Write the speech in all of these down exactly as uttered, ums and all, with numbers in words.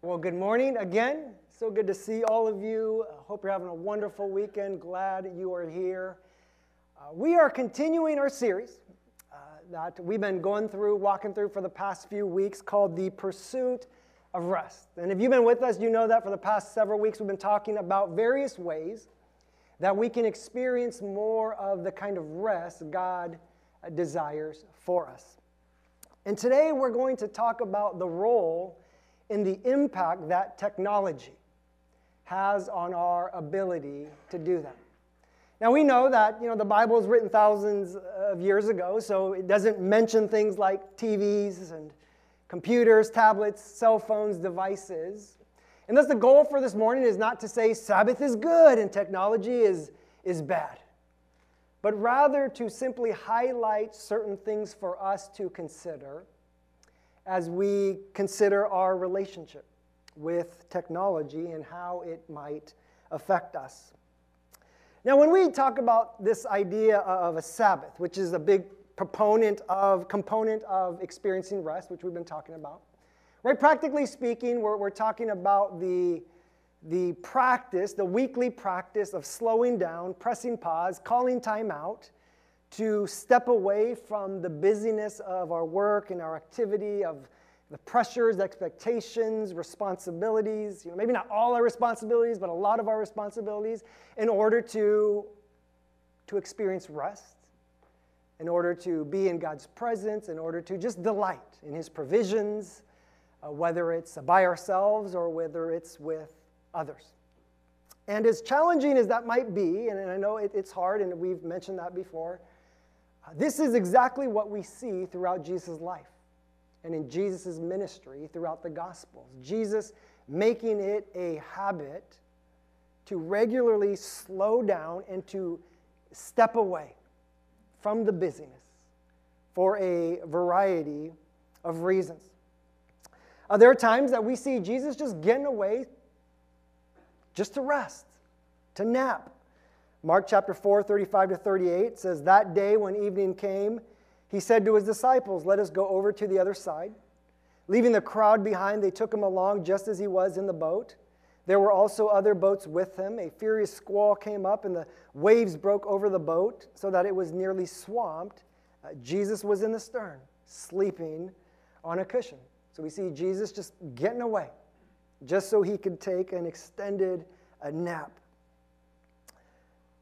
Well, good morning again. So good to see all of you. I hope you're having a wonderful weekend. Glad you are here. Uh, we are continuing our series uh, that we've been going through, walking through for the past few weeks called The Pursuit of Rest. And if you've been with us, you know that for the past several weeks we've been talking about various ways that we can experience more of the kind of rest God desires for us. And today we're going to talk about the role in the impact that technology has on our ability to do that. Now we know that, you know, the Bible was written thousands of years ago, so it doesn't mention things like T Vs and computers, tablets, cell phones, devices. And thus the goal for this morning is not to say Sabbath is good and technology is, is bad, but rather to simply highlight certain things for us to consider as we consider our relationship with technology and how it might affect us. Now, when we talk about this idea of a Sabbath, which is a big proponent of, component of experiencing rest, which we've been talking about, right? Practically speaking, we're, we're talking about the, the practice, the weekly practice of slowing down, pressing pause, calling time out, to step away from the busyness of our work and our activity, of the pressures, expectations, responsibilities, you know, maybe not all our responsibilities, but a lot of our responsibilities, in order to, to experience rest, in order to be in God's presence, in order to just delight in His provisions, uh, whether it's by ourselves or whether it's with others. And as challenging as that might be, and I know it, it's hard, and we've mentioned that before, this is exactly what we see throughout Jesus' life and in Jesus' ministry throughout the Gospels. Jesus making it a habit to regularly slow down and to step away from the busyness for a variety of reasons. Uh, there are times that we see Jesus just getting away just to rest, to nap. Mark chapter four, thirty-five to thirty-eight says, "That day when evening came, he said to his disciples, 'Let us go over to the other side.' Leaving the crowd behind, they took him along just as he was in the boat. There were also other boats with him. A furious squall came up, and the waves broke over the boat so that it was nearly swamped. Uh, Jesus was in the stern, sleeping on a cushion." So we see Jesus just getting away, just so he could take an extended a nap.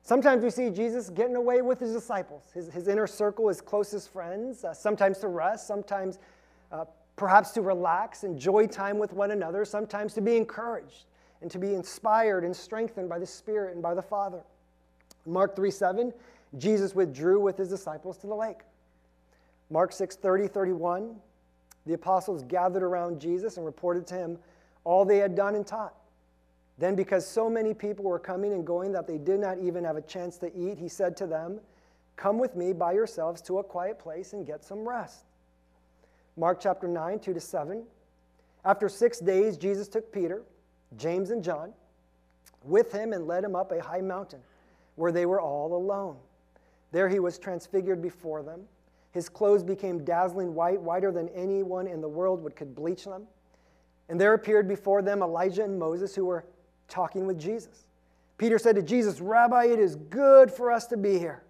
Sometimes we see Jesus getting away with his disciples, his, his inner circle, his closest friends, uh, sometimes to rest, sometimes uh, perhaps to relax, enjoy time with one another, sometimes to be encouraged and to be inspired and strengthened by the Spirit and by the Father. Mark three seven, Jesus withdrew with his disciples to the lake. Mark six thirty, thirty-one, the apostles gathered around Jesus and reported to him all they had done and taught. Then, because so many people were coming and going that they did not even have a chance to eat, he said to them, "Come with me by yourselves to a quiet place and get some rest." Mark chapter nine, two to seven. After six days, Jesus took Peter, James, and John with him and led him up a high mountain where they were all alone. There he was transfigured before them. His clothes became dazzling white, whiter than anyone in the world would could bleach them. And there appeared before them Elijah and Moses, who were talking with Jesus. Peter said to Jesus, "Rabbi, it is good for us to be here.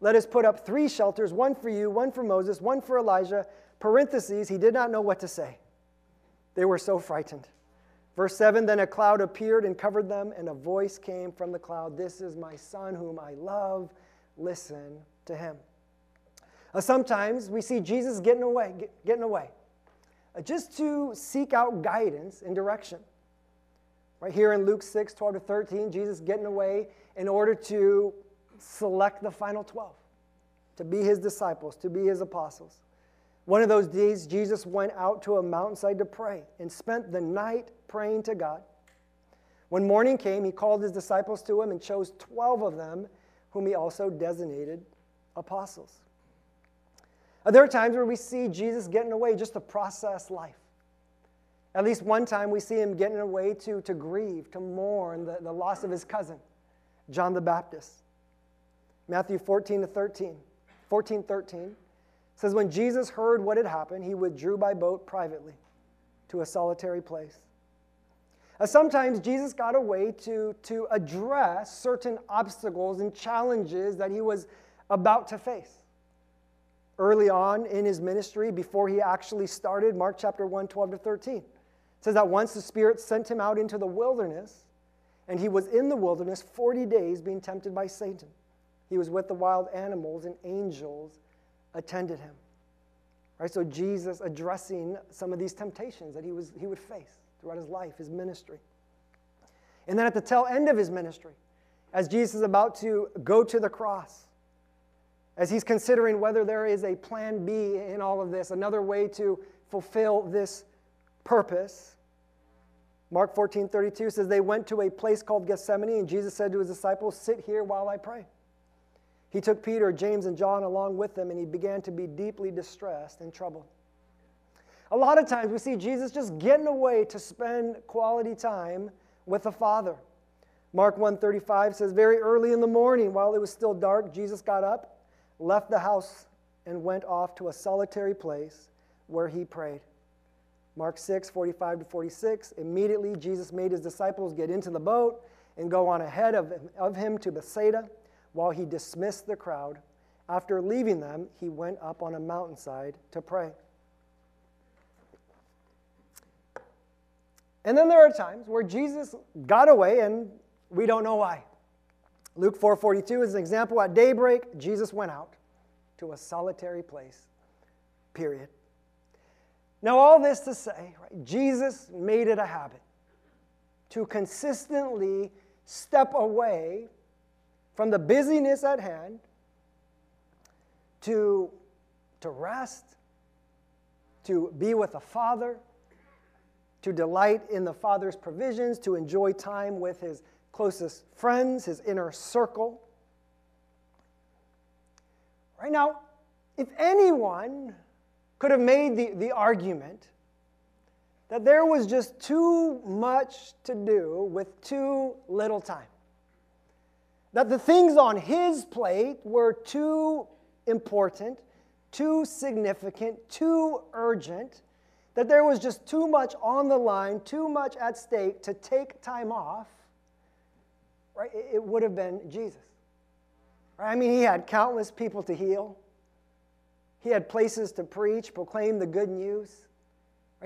Let us put up three shelters, one for you, one for Moses, one for Elijah." Parentheses, he did not know what to say. They were so frightened. Verse seven, then a cloud appeared and covered them, and a voice came from the cloud, "This is my son whom I love. Listen to him." Uh, sometimes we see Jesus getting away, get, getting away. Just to seek out guidance and direction. Right here in Luke six, twelve to thirteen, Jesus getting away in order to select the final twelve, to be his disciples, to be his apostles. One of those days, Jesus went out to a mountainside to pray and spent the night praying to God. When morning came, he called his disciples to him and chose twelve of them, whom he also designated apostles. There are times where we see Jesus getting away just to process life. At least one time we see him getting away to, to grieve, to mourn the, the loss of his cousin, John the Baptist. Matthew fourteen to thirteen, fourteen thirteen says, "When Jesus heard what had happened, he withdrew by boat privately to a solitary place. Uh, sometimes Jesus got a way to, to address certain obstacles and challenges that he was about to face. Early on in his ministry, before he actually started, Mark chapter one, twelve to thirteen, it says that once the Spirit sent him out into the wilderness, and he was in the wilderness forty days being tempted by Satan. He was with the wild animals, and angels attended him. Right, so Jesus addressing some of these temptations that he, was, he would face throughout his life, his ministry. And then at the tail end of his ministry, as Jesus is about to go to the cross, as he's considering whether there is a plan B in all of this, another way to fulfill this purpose, Mark fourteen thirty-two says, they went to a place called Gethsemane, and Jesus said to his disciples, sit here while I pray. He took Peter, James, and John along with him, and he began to be deeply distressed and troubled. A lot of times we see Jesus just getting away to spend quality time with the Father. Mark one thirty-five says, very early in the morning, while it was still dark, Jesus got up, left the house, and went off to a solitary place where he prayed. Mark six forty-five to forty-six, immediately Jesus made his disciples get into the boat and go on ahead of, of him to Bethsaida while he dismissed the crowd. After leaving them, he went up on a mountainside to pray. And then there are times where Jesus got away and we don't know why. Luke four forty-two is an example. At daybreak, Jesus went out to a solitary place, period. Now, all this to say, right, Jesus made it a habit to consistently step away from the busyness at hand to, to rest, to be with the Father, to delight in the Father's provisions, to enjoy time with his closest friends, his inner circle. Right now, if anyone could have made the, the argument that there was just too much to do with too little time, that the things on his plate were too important, too significant, too urgent, that there was just too much on the line, too much at stake to take time off, right? It would have been Jesus. Right? I mean, he had countless people to heal. He had places to preach, proclaim the good news.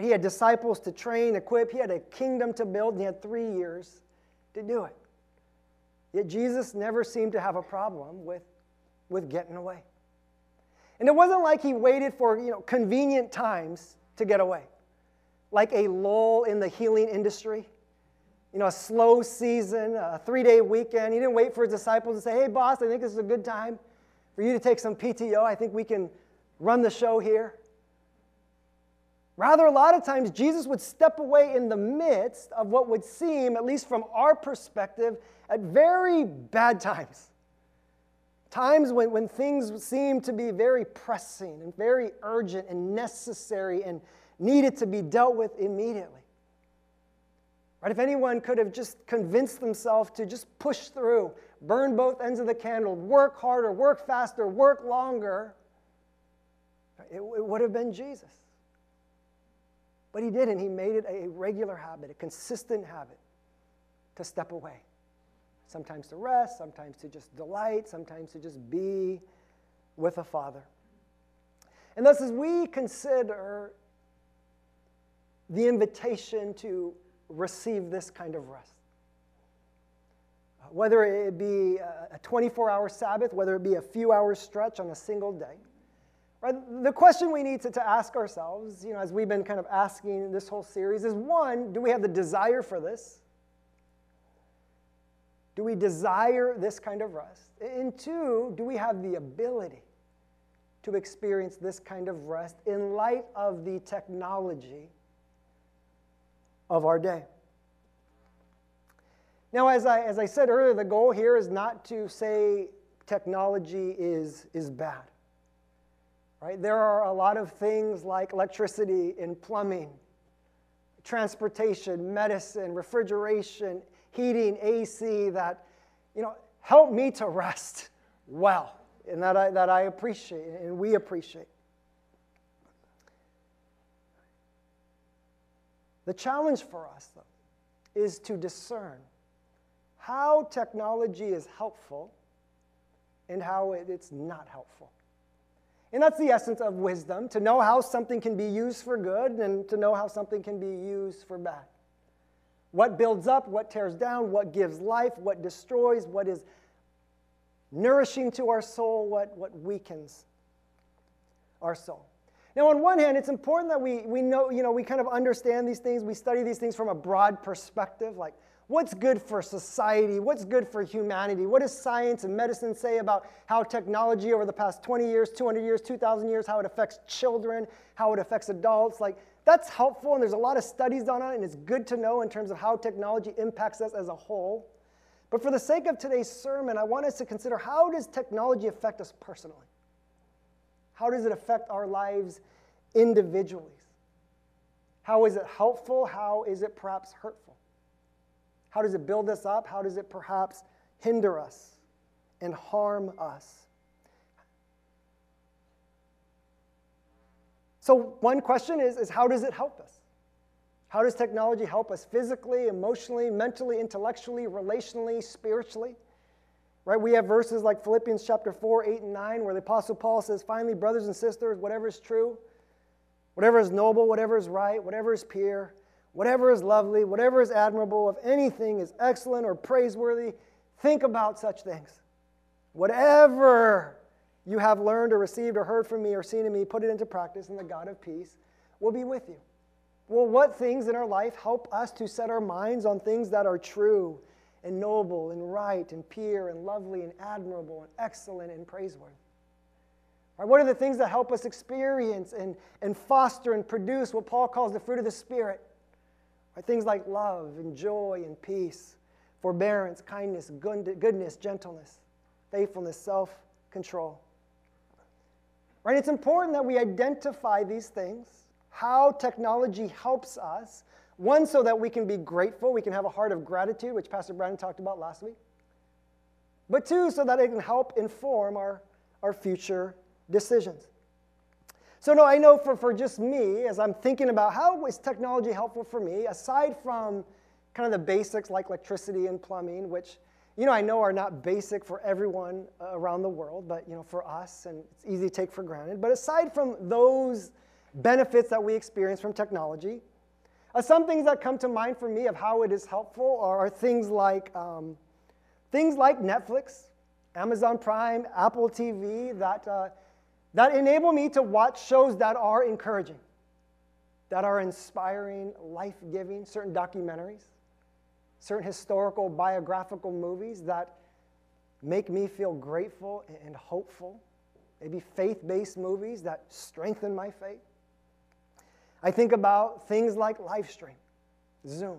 He had disciples to train, equip. He had a kingdom to build, and he had three years to do it. Yet Jesus never seemed to have a problem with, with getting away. And it wasn't like he waited for, you know, convenient times to get away, like a lull in the healing industry, you know, a slow season, a three-day weekend. He didn't wait for his disciples to say, hey, boss, I think this is a good time for you to take some P T O. I think we can run the show here. Rather, a lot of times, Jesus would step away in the midst of what would seem, at least from our perspective, at very bad times. Times when, when things seemed to be very pressing and very urgent and necessary and needed to be dealt with immediately. Right? If anyone could have just convinced themselves to just push through, burn both ends of the candle, work harder, work faster, work longer, It, it would have been Jesus. But he didn't. He made it a regular habit, a consistent habit to step away. Sometimes to rest, sometimes to just delight, sometimes to just be with the Father. And thus, as we consider the invitation to receive this kind of rest, whether it be a twenty-four hour Sabbath, whether it be a few hours stretch on a single day, the question we need to, to ask ourselves, you know, as we've been kind of asking this whole series, is one, do we have the desire for this? Do we desire this kind of rest? And two, do we have the ability to experience this kind of rest in light of the technology of our day? Now, as I, as I said earlier, the goal here is not to say technology is, is bad. Right? There are a lot of things like electricity and plumbing, transportation, medicine, refrigeration, heating, A C that, you know, help me to rest well, and that I, that I appreciate and we appreciate. The challenge for us, though, is to discern how technology is helpful and how it's not helpful. And that's the essence of wisdom, to know how something can be used for good and to know how something can be used for bad. What builds up, what tears down, what gives life, what destroys, what is nourishing to our soul, what, what weakens our soul. Now, on one hand, it's important that we, we know, you know, we kind of understand these things, we study these things from a broad perspective, like what's good for society, what's good for humanity, what does science and medicine say about how technology over the past twenty years, two hundred years, two thousand years, how it affects children, how it affects adults, like that's helpful, and there's a lot of studies done on it, and it's good to know in terms of how technology impacts us as a whole. But for the sake of today's sermon, I want us to consider, how does technology affect us personally? How does it affect our lives individually? How is it helpful? How is it perhaps hurtful? How does it build us up? How does it perhaps hinder us and harm us? So one question is, is how does it help us? How does technology help us physically, emotionally, mentally, intellectually, relationally, spiritually? Right? We have verses like Philippians chapter four, eight, and nine, where the Apostle Paul says, finally, brothers and sisters, whatever is true, whatever is noble, whatever is right, whatever is pure, whatever is lovely, whatever is admirable, if anything is excellent or praiseworthy, think about such things. Whatever you have learned or received or heard from me or seen in me, put it into practice, and the God of peace will be with you. Well, what things in our life help us to set our minds on things that are true and noble and right and pure and lovely and admirable and excellent and praiseworthy? Right, what are the things that help us experience and, and foster and produce what Paul calls the fruit of the Spirit? Right, things like love and joy and peace, forbearance, kindness, good, goodness, gentleness, faithfulness, self-control. Right, it's important that we identify these things, how technology helps us, one, so that we can be grateful, we can have a heart of gratitude, which Pastor Brandon talked about last week, but two, so that it can help inform our, our future decisions. So no, I know for, for just me, as I'm thinking about how is technology helpful for me, aside from kind of the basics like electricity and plumbing, which, you know, I know are not basic for everyone around the world, but, you know, for us, and it's easy to take for granted, but aside from those benefits that we experience from technology, uh, some things that come to mind for me of how it is helpful are, are things like um, things like Netflix, Amazon Prime, Apple T V, that uh, that enable me to watch shows that are encouraging, that are inspiring, life-giving, certain documentaries, certain historical, biographical movies that make me feel grateful and hopeful, maybe faith-based movies that strengthen my faith. I think about things like live stream, Zoom,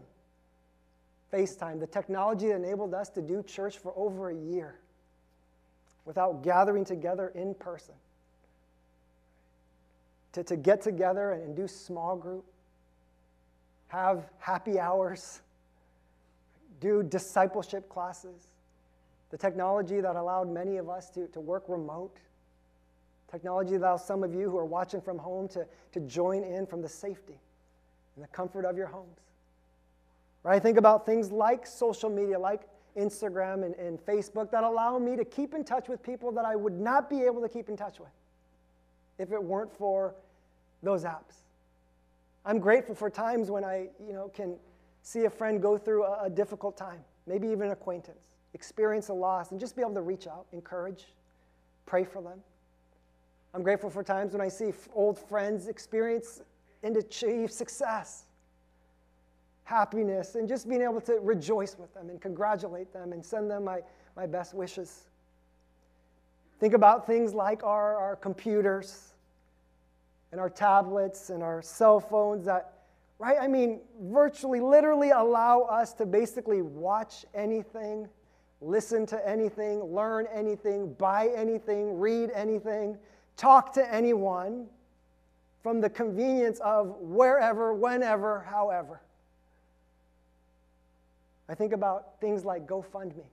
FaceTime, the technology that enabled us to do church for over a year without gathering together in person, to, to get together and, and do small group, have happy hours, do discipleship classes, the technology that allowed many of us to, to work remote, technology allows some of you who are watching from home to, to join in from the safety and the comfort of your homes. Right? I think about things like social media, like Instagram and, and Facebook, that allow me to keep in touch with people that I would not be able to keep in touch with if it weren't for those apps. I'm grateful for times when I, you know, can see a friend go through a, a difficult time, maybe even an acquaintance, experience a loss, and just be able to reach out, encourage, pray for them. I'm grateful for times when I see old friends experience and achieve success, happiness, and just being able to rejoice with them and congratulate them and send them my, my best wishes. Think about things like our, our computers and our tablets and our cell phones that, right, I mean, virtually, literally allow us to basically watch anything, listen to anything, learn anything, buy anything, read anything, talk to anyone from the convenience of wherever, whenever, however. I think about things like GoFundMe,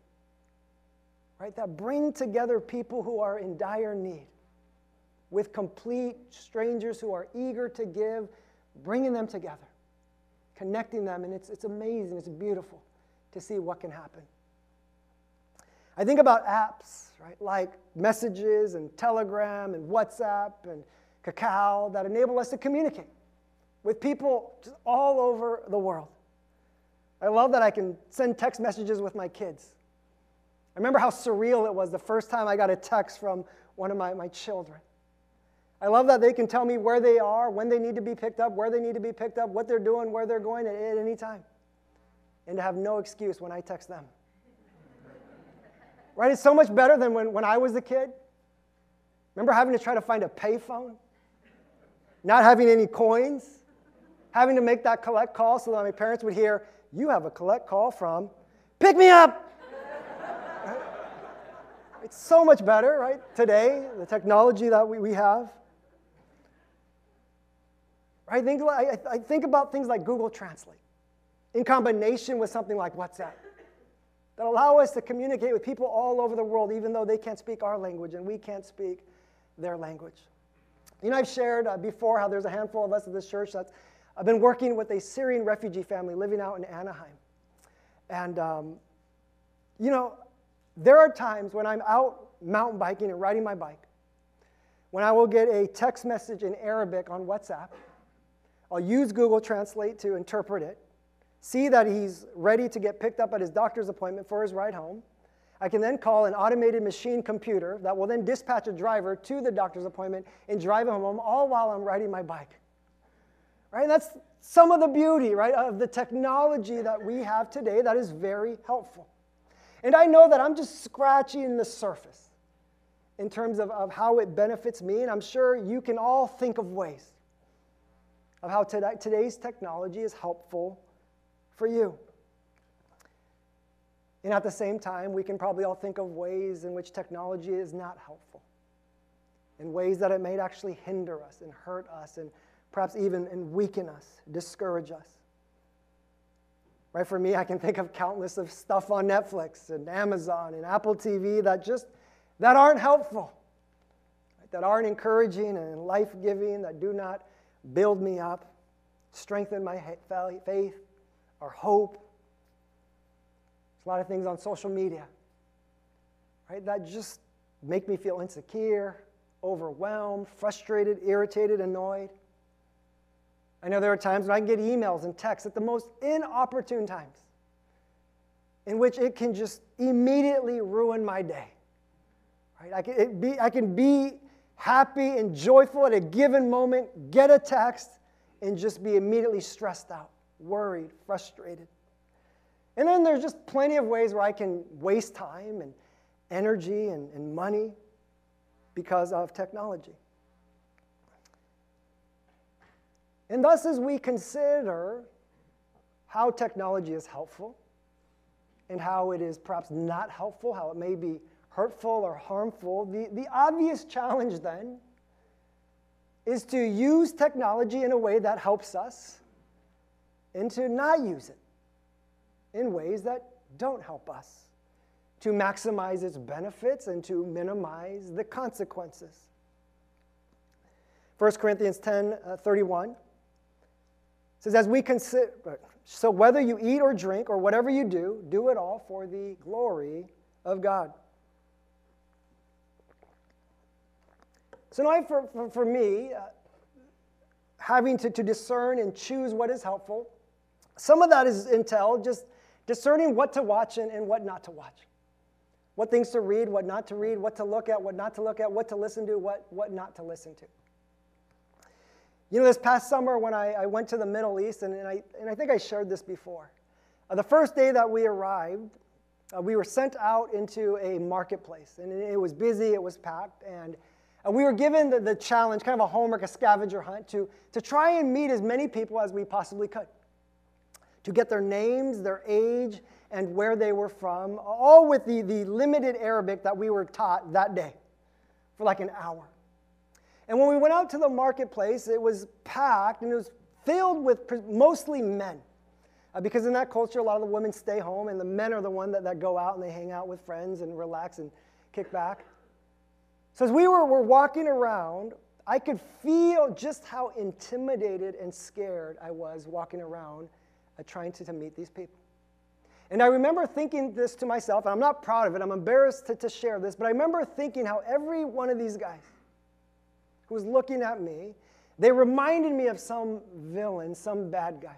right, that bring together people who are in dire need with complete strangers who are eager to give, bringing them together. connecting them, and it's, it's amazing, it's beautiful to see what can happen. I think about apps, right, like Messages and Telegram and WhatsApp and Kakao that enable us to communicate with people just all over the world. I love that I can send text messages with my kids. I remember how surreal it was the first time I got a text from one of my, my children. I love that they can tell me where they are, when they need to be picked up, where they need to be picked up, what they're doing, where they're going at, at any time, and to have no excuse when I text them. Right? It's so much better than when, when I was a kid. Remember having to try to find a pay phone, not having any coins, having to make that collect call so that my parents would hear, you have a collect call from, pick me up. It's so much better, right? Today, the technology that we, we have. I think, I, I think about things like Google Translate in combination with something like WhatsApp that allow us to communicate with people all over the world, even though they can't speak our language and we can't speak their language. You know, I've shared uh, before how there's a handful of us at this church that's I've been working with a Syrian refugee family living out in Anaheim. And, um, you know, there are times when I'm out mountain biking and riding my bike, when I will get a text message in Arabic on WhatsApp. I'll use Google Translate to interpret it, see that he's ready to get picked up at his doctor's appointment for his ride home. I can then call an automated machine computer that will then dispatch a driver to the doctor's appointment and drive him home, all while I'm riding my bike. Right? And that's some of the beauty, right, of the technology that we have today that is very helpful. And I know that I'm just scratching the surface in terms of, of how it benefits me, and I'm sure you can all think of ways of how today, today's technology is helpful for you. And at the same time, we can probably all think of ways in which technology is not helpful, in ways that it may actually hinder us and hurt us and perhaps even and weaken us, discourage us. Right? For me, I can think of countless of stuff on Netflix and Amazon and Apple T V that just, that aren't helpful, right? That aren't encouraging and life-giving, that do not build me up, strengthen my faith or hope. There's a lot of things on social media, right, that just make me feel insecure, overwhelmed, frustrated, irritated, annoyed. I know there are times when I can get emails and texts at the most inopportune times in which it can just immediately ruin my day. Right? I can, it be, I can be happy and joyful at a given moment, get a text, and just be immediately stressed out, worried, frustrated. And then there's just plenty of ways where I can waste time and energy and, and money because of technology. And thus, as we consider how technology is helpful and how it is perhaps not helpful, how it may be hurtful or harmful, the, the obvious challenge then is to use technology in a way that helps us and to not use it in ways that don't help us, to maximize its benefits and to minimize the consequences. First Corinthians ten thirty-one. It says, as we consider, so whether you eat or drink or whatever you do, do it all for the glory of God. So now for, for, for me, uh, having to, to discern and choose what is helpful, some of that is intel, just discerning what to watch and, and what not to watch, what things to read, what not to read, what to look at, what not to look at, what to listen to, what, what not to listen to. You know, this past summer when I, I went to the Middle East, and, and, I, and I think I shared this before, uh, the first day that we arrived, uh, we were sent out into a marketplace, and it was busy, it was packed, and uh, we were given the, the challenge, kind of a homework, a scavenger hunt, to, to try and meet as many people as we possibly could, to get their names, their age, and where they were from, all with the, the limited Arabic that we were taught that day for like an hour. And when we went out to the marketplace, it was packed and it was filled with mostly men. Uh, because in that culture, a lot of the women stay home and the men are the ones that, that go out and they hang out with friends and relax and kick back. So as we were, were walking around, I could feel just how intimidated and scared I was walking around uh, trying to, to meet these people. And I remember thinking this to myself, and I'm not proud of it, I'm embarrassed to, to share this, but I remember thinking how every one of these guys who was looking at me, they reminded me of some villain, some bad guy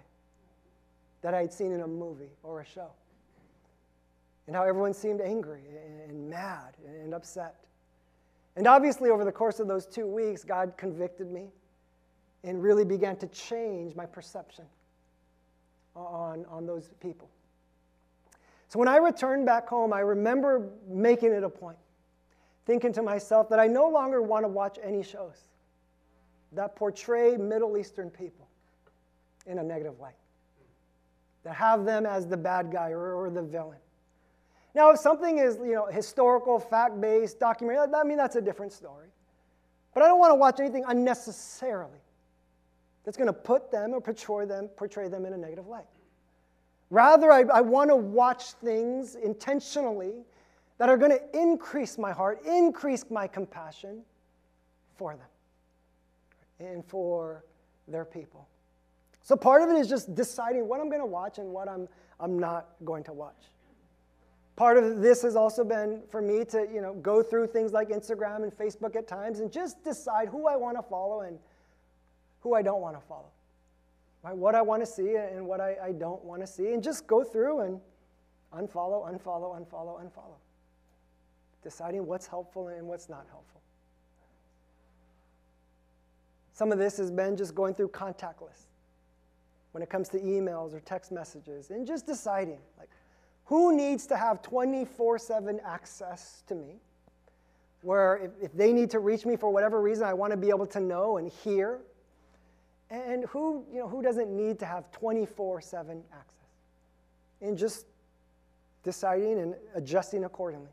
that I had seen in a movie or a show. And how everyone seemed angry and mad and upset. And obviously, over the course of those two weeks, God convicted me and really began to change my perception on, on those people. So when I returned back home, I remember making it a point, thinking to myself that I no longer want to watch any shows that portray Middle Eastern people in a negative light, that have them as the bad guy or, or the villain. Now, if something is, you know, historical, fact-based, documentary, I mean, that's a different story. But I don't want to watch anything unnecessarily that's going to put them or portray them, portray them in a negative light. Rather, I, I want to watch things intentionally that are going to increase my heart, increase my compassion for them and for their people. So part of it is just deciding what I'm going to watch and what I'm, I'm not going to watch. Part of this has also been for me to, you know, go through things like Instagram and Facebook at times and just decide who I want to follow and who I don't want to follow, right? What I want to see and what I, I don't want to see, and just go through and unfollow, unfollow, unfollow, unfollow, deciding what's helpful and what's not helpful. Some of this has been just going through contact lists when it comes to emails or text messages and just deciding, like, who needs to have twenty-four seven access to me, where if, if they need to reach me for whatever reason, I want to be able to know and hear, and who, you know, who doesn't need to have twenty-four seven access, and just deciding and adjusting accordingly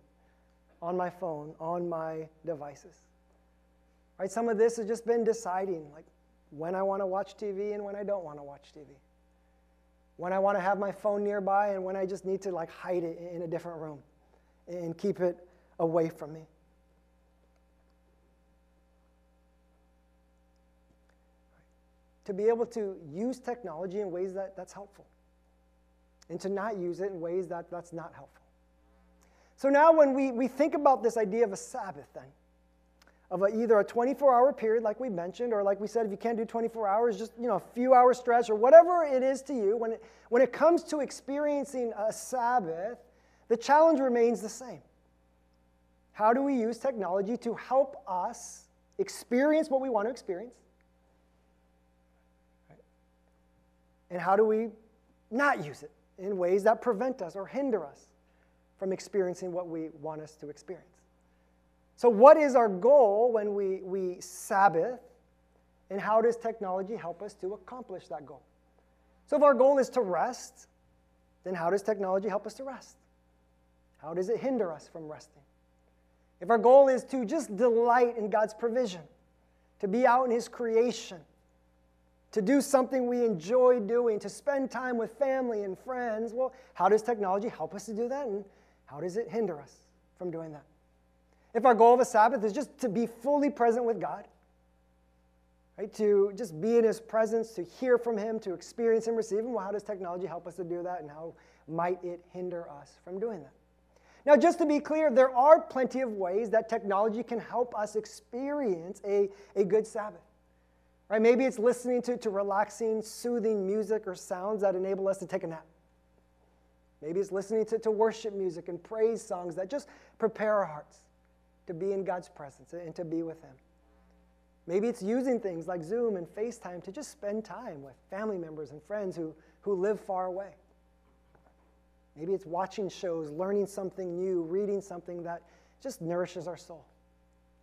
on my phone, on my devices. Right? Some of this has just been deciding, like, when I want to watch T V and when I don't want to watch T V. When I want to have my phone nearby and when I just need to, like, hide it in a different room and keep it away from me. To be able to use technology in ways that that's helpful and to not use it in ways that that's not helpful. So now when we, we think about this idea of a Sabbath then, of a, either a twenty-four hour period like we mentioned, or like we said, if you can't do twenty-four hours, just, you know, a few hour stretch or whatever it is to you, when it, when it comes to experiencing a Sabbath, the challenge remains the same. How do we use technology to help us experience what we want to experience? And how do we not use it in ways that prevent us or hinder us from experiencing what we want us to experience? So what is our goal when we, we Sabbath, and how does technology help us to accomplish that goal? So if our goal is to rest, then how does technology help us to rest? How does it hinder us from resting? If our goal is to just delight in God's provision, to be out in His creation, to do something we enjoy doing, to spend time with family and friends, well, how does technology help us to do that, and how does it hinder us from doing that? If our goal of a Sabbath is just to be fully present with God, right? To just be in His presence, to hear from Him, to experience and receive Him, well, how does technology help us to do that, and how might it hinder us from doing that? Now, just to be clear, there are plenty of ways that technology can help us experience a, a good Sabbath, right? Maybe it's listening to, to relaxing, soothing music or sounds that enable us to take a nap. Maybe it's listening to, to worship music and praise songs that just prepare our hearts to be in God's presence and to be with Him. Maybe it's using things like Zoom and FaceTime to just spend time with family members and friends who, who live far away. Maybe it's watching shows, learning something new, reading something that just nourishes our soul,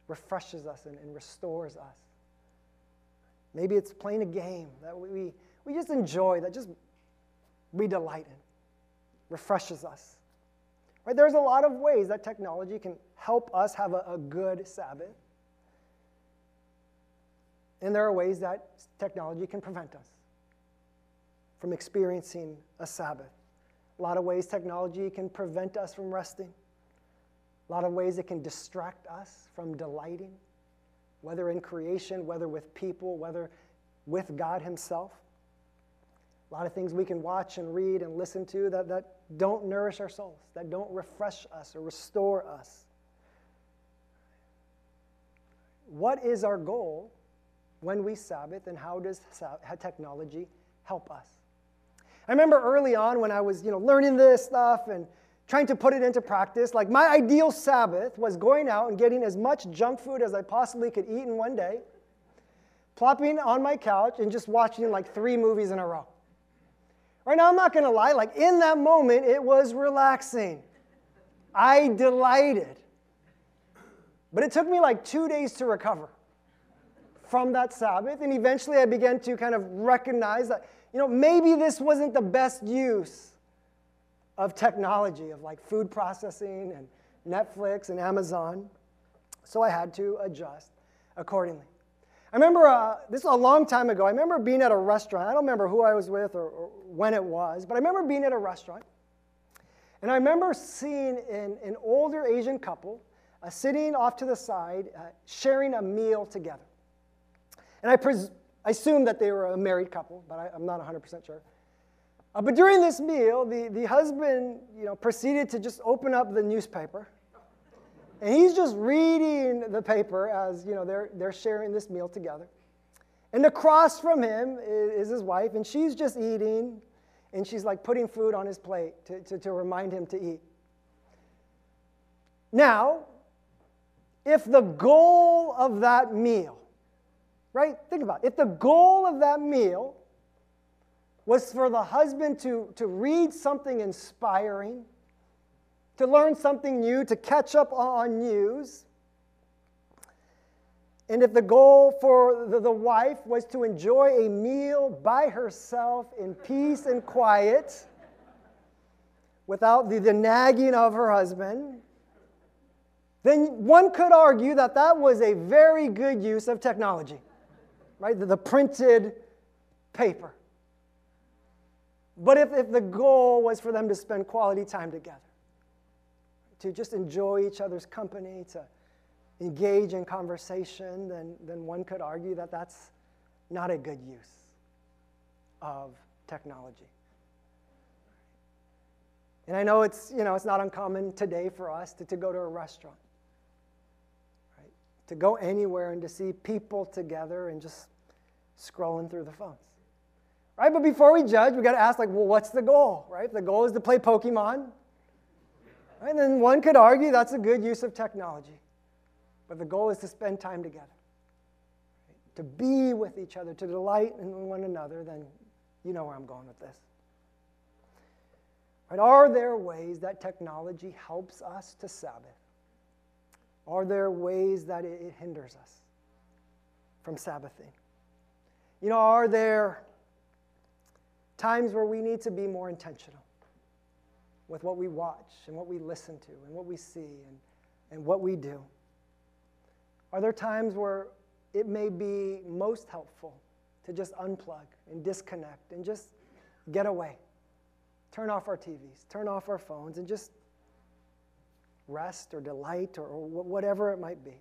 refreshes us and, and restores us. Maybe it's playing a game that we, we just enjoy, that just we delight in, refreshes us. Right? There's a lot of ways that technology can help us have a, a good Sabbath. And there are ways that technology can prevent us from experiencing a Sabbath. A lot of ways technology can prevent us from resting. A lot of ways it can distract us from delighting whether in creation, whether with people, whether with God himself. A lot of things we can watch and read and listen to that, that don't nourish our souls, that don't refresh us or restore us. What is our goal when we Sabbath, and how does technology help us? I remember early on when I was, you know, learning this stuff and trying to put it into practice, like my ideal Sabbath was going out and getting as much junk food as I possibly could eat in one day, plopping on my couch and just watching like three movies in a row. Right now, I'm not going to lie, like in that moment, it was relaxing. I delighted. But it took me like two days to recover from that Sabbath, and eventually I began to kind of recognize that, you know, maybe this wasn't the best use of technology, of like food processing and Netflix and Amazon. So I had to adjust accordingly. I remember, uh, this was a long time ago, I remember being at a restaurant. I don't remember who I was with or, or when it was, but I remember being at a restaurant, and I remember seeing an, an older Asian couple uh, sitting off to the side, uh, sharing a meal together. And I, pres- I assumed that they were a married couple, but I, I'm not one hundred percent sure. Uh, but during this meal, the, the husband, you know, proceeded to just open up the newspaper. And he's just reading the paper as, you know, they're, they're sharing this meal together. And across from him is, is his wife, and she's just eating, and she's like putting food on his plate to, to, to remind him to eat. Now, if the goal of that meal, right, think about it, if the goal of that meal was for the husband to, to read something inspiring, to learn something new, to catch up on news. And if the goal for the, the wife was to enjoy a meal by herself in peace and quiet, without the, the nagging of her husband, then one could argue that that was a very good use of technology, right? The, the printed paper. But if, if the goal was for them to spend quality time together, to just enjoy each other's company, to engage in conversation, then, then one could argue that that's not a good use of technology. And I know it's, you know, it's not uncommon today for us to, to go to a restaurant, right? To go anywhere and to see people together and just scrolling through the phones. Right? But before we judge, we got to ask, like, well, what's the goal, right? The goal is to play Pokemon. And then one could argue that's a good use of technology. But the goal is to spend time together, right? To be with each other, to delight in one another, then you know where I'm going with this. Right? Are there ways that technology helps us to Sabbath? Are there ways that it, it hinders us from Sabbathing? You know, are there times where we need to be more intentional with what we watch and what we listen to and what we see and, and what we do? Are there times where it may be most helpful to just unplug and disconnect and just get away? Turn off our T Vs, turn off our phones, and just rest or delight or, or whatever it might be.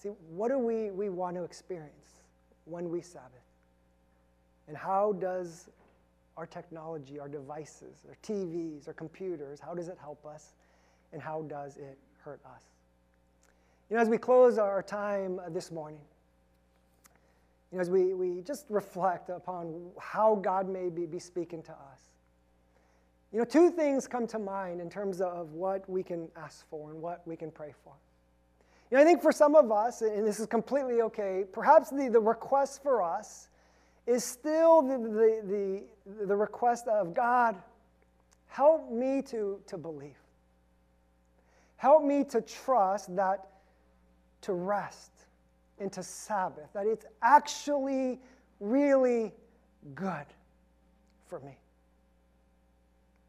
See, what do we, we want to experience when we Sabbath? And how does our technology, our devices, our T Vs, our computers, how does it help us, and how does it hurt us? You know, as we close our time this morning, you know, as we, we just reflect upon how God may be, be speaking to us, you know, two things come to mind in terms of what we can ask for and what we can pray for. You know, I think for some of us, and this is completely okay, perhaps the, the request for us is still the, the, the, the request of, God, help me to, to believe. Help me to trust that to rest and to Sabbath, that it's actually really good for me,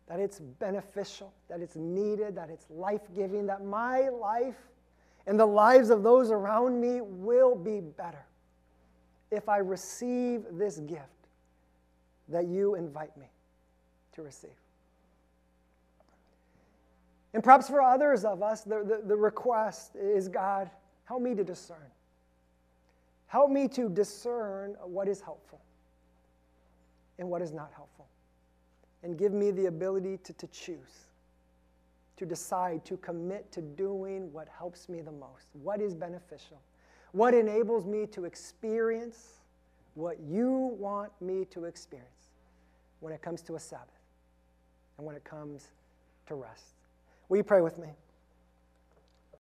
that it's beneficial, that it's needed, that it's life-giving, that my life and the lives of those around me will be better if I receive this gift that you invite me to receive. And perhaps for others of us, the, the, the request is, God, help me to discern. Help me to discern what is helpful and what is not helpful. And give me the ability to, to choose, to decide, to commit to doing what helps me the most, what is beneficial, what enables me to experience what you want me to experience when it comes to a Sabbath and when it comes to rest. Will you pray with me?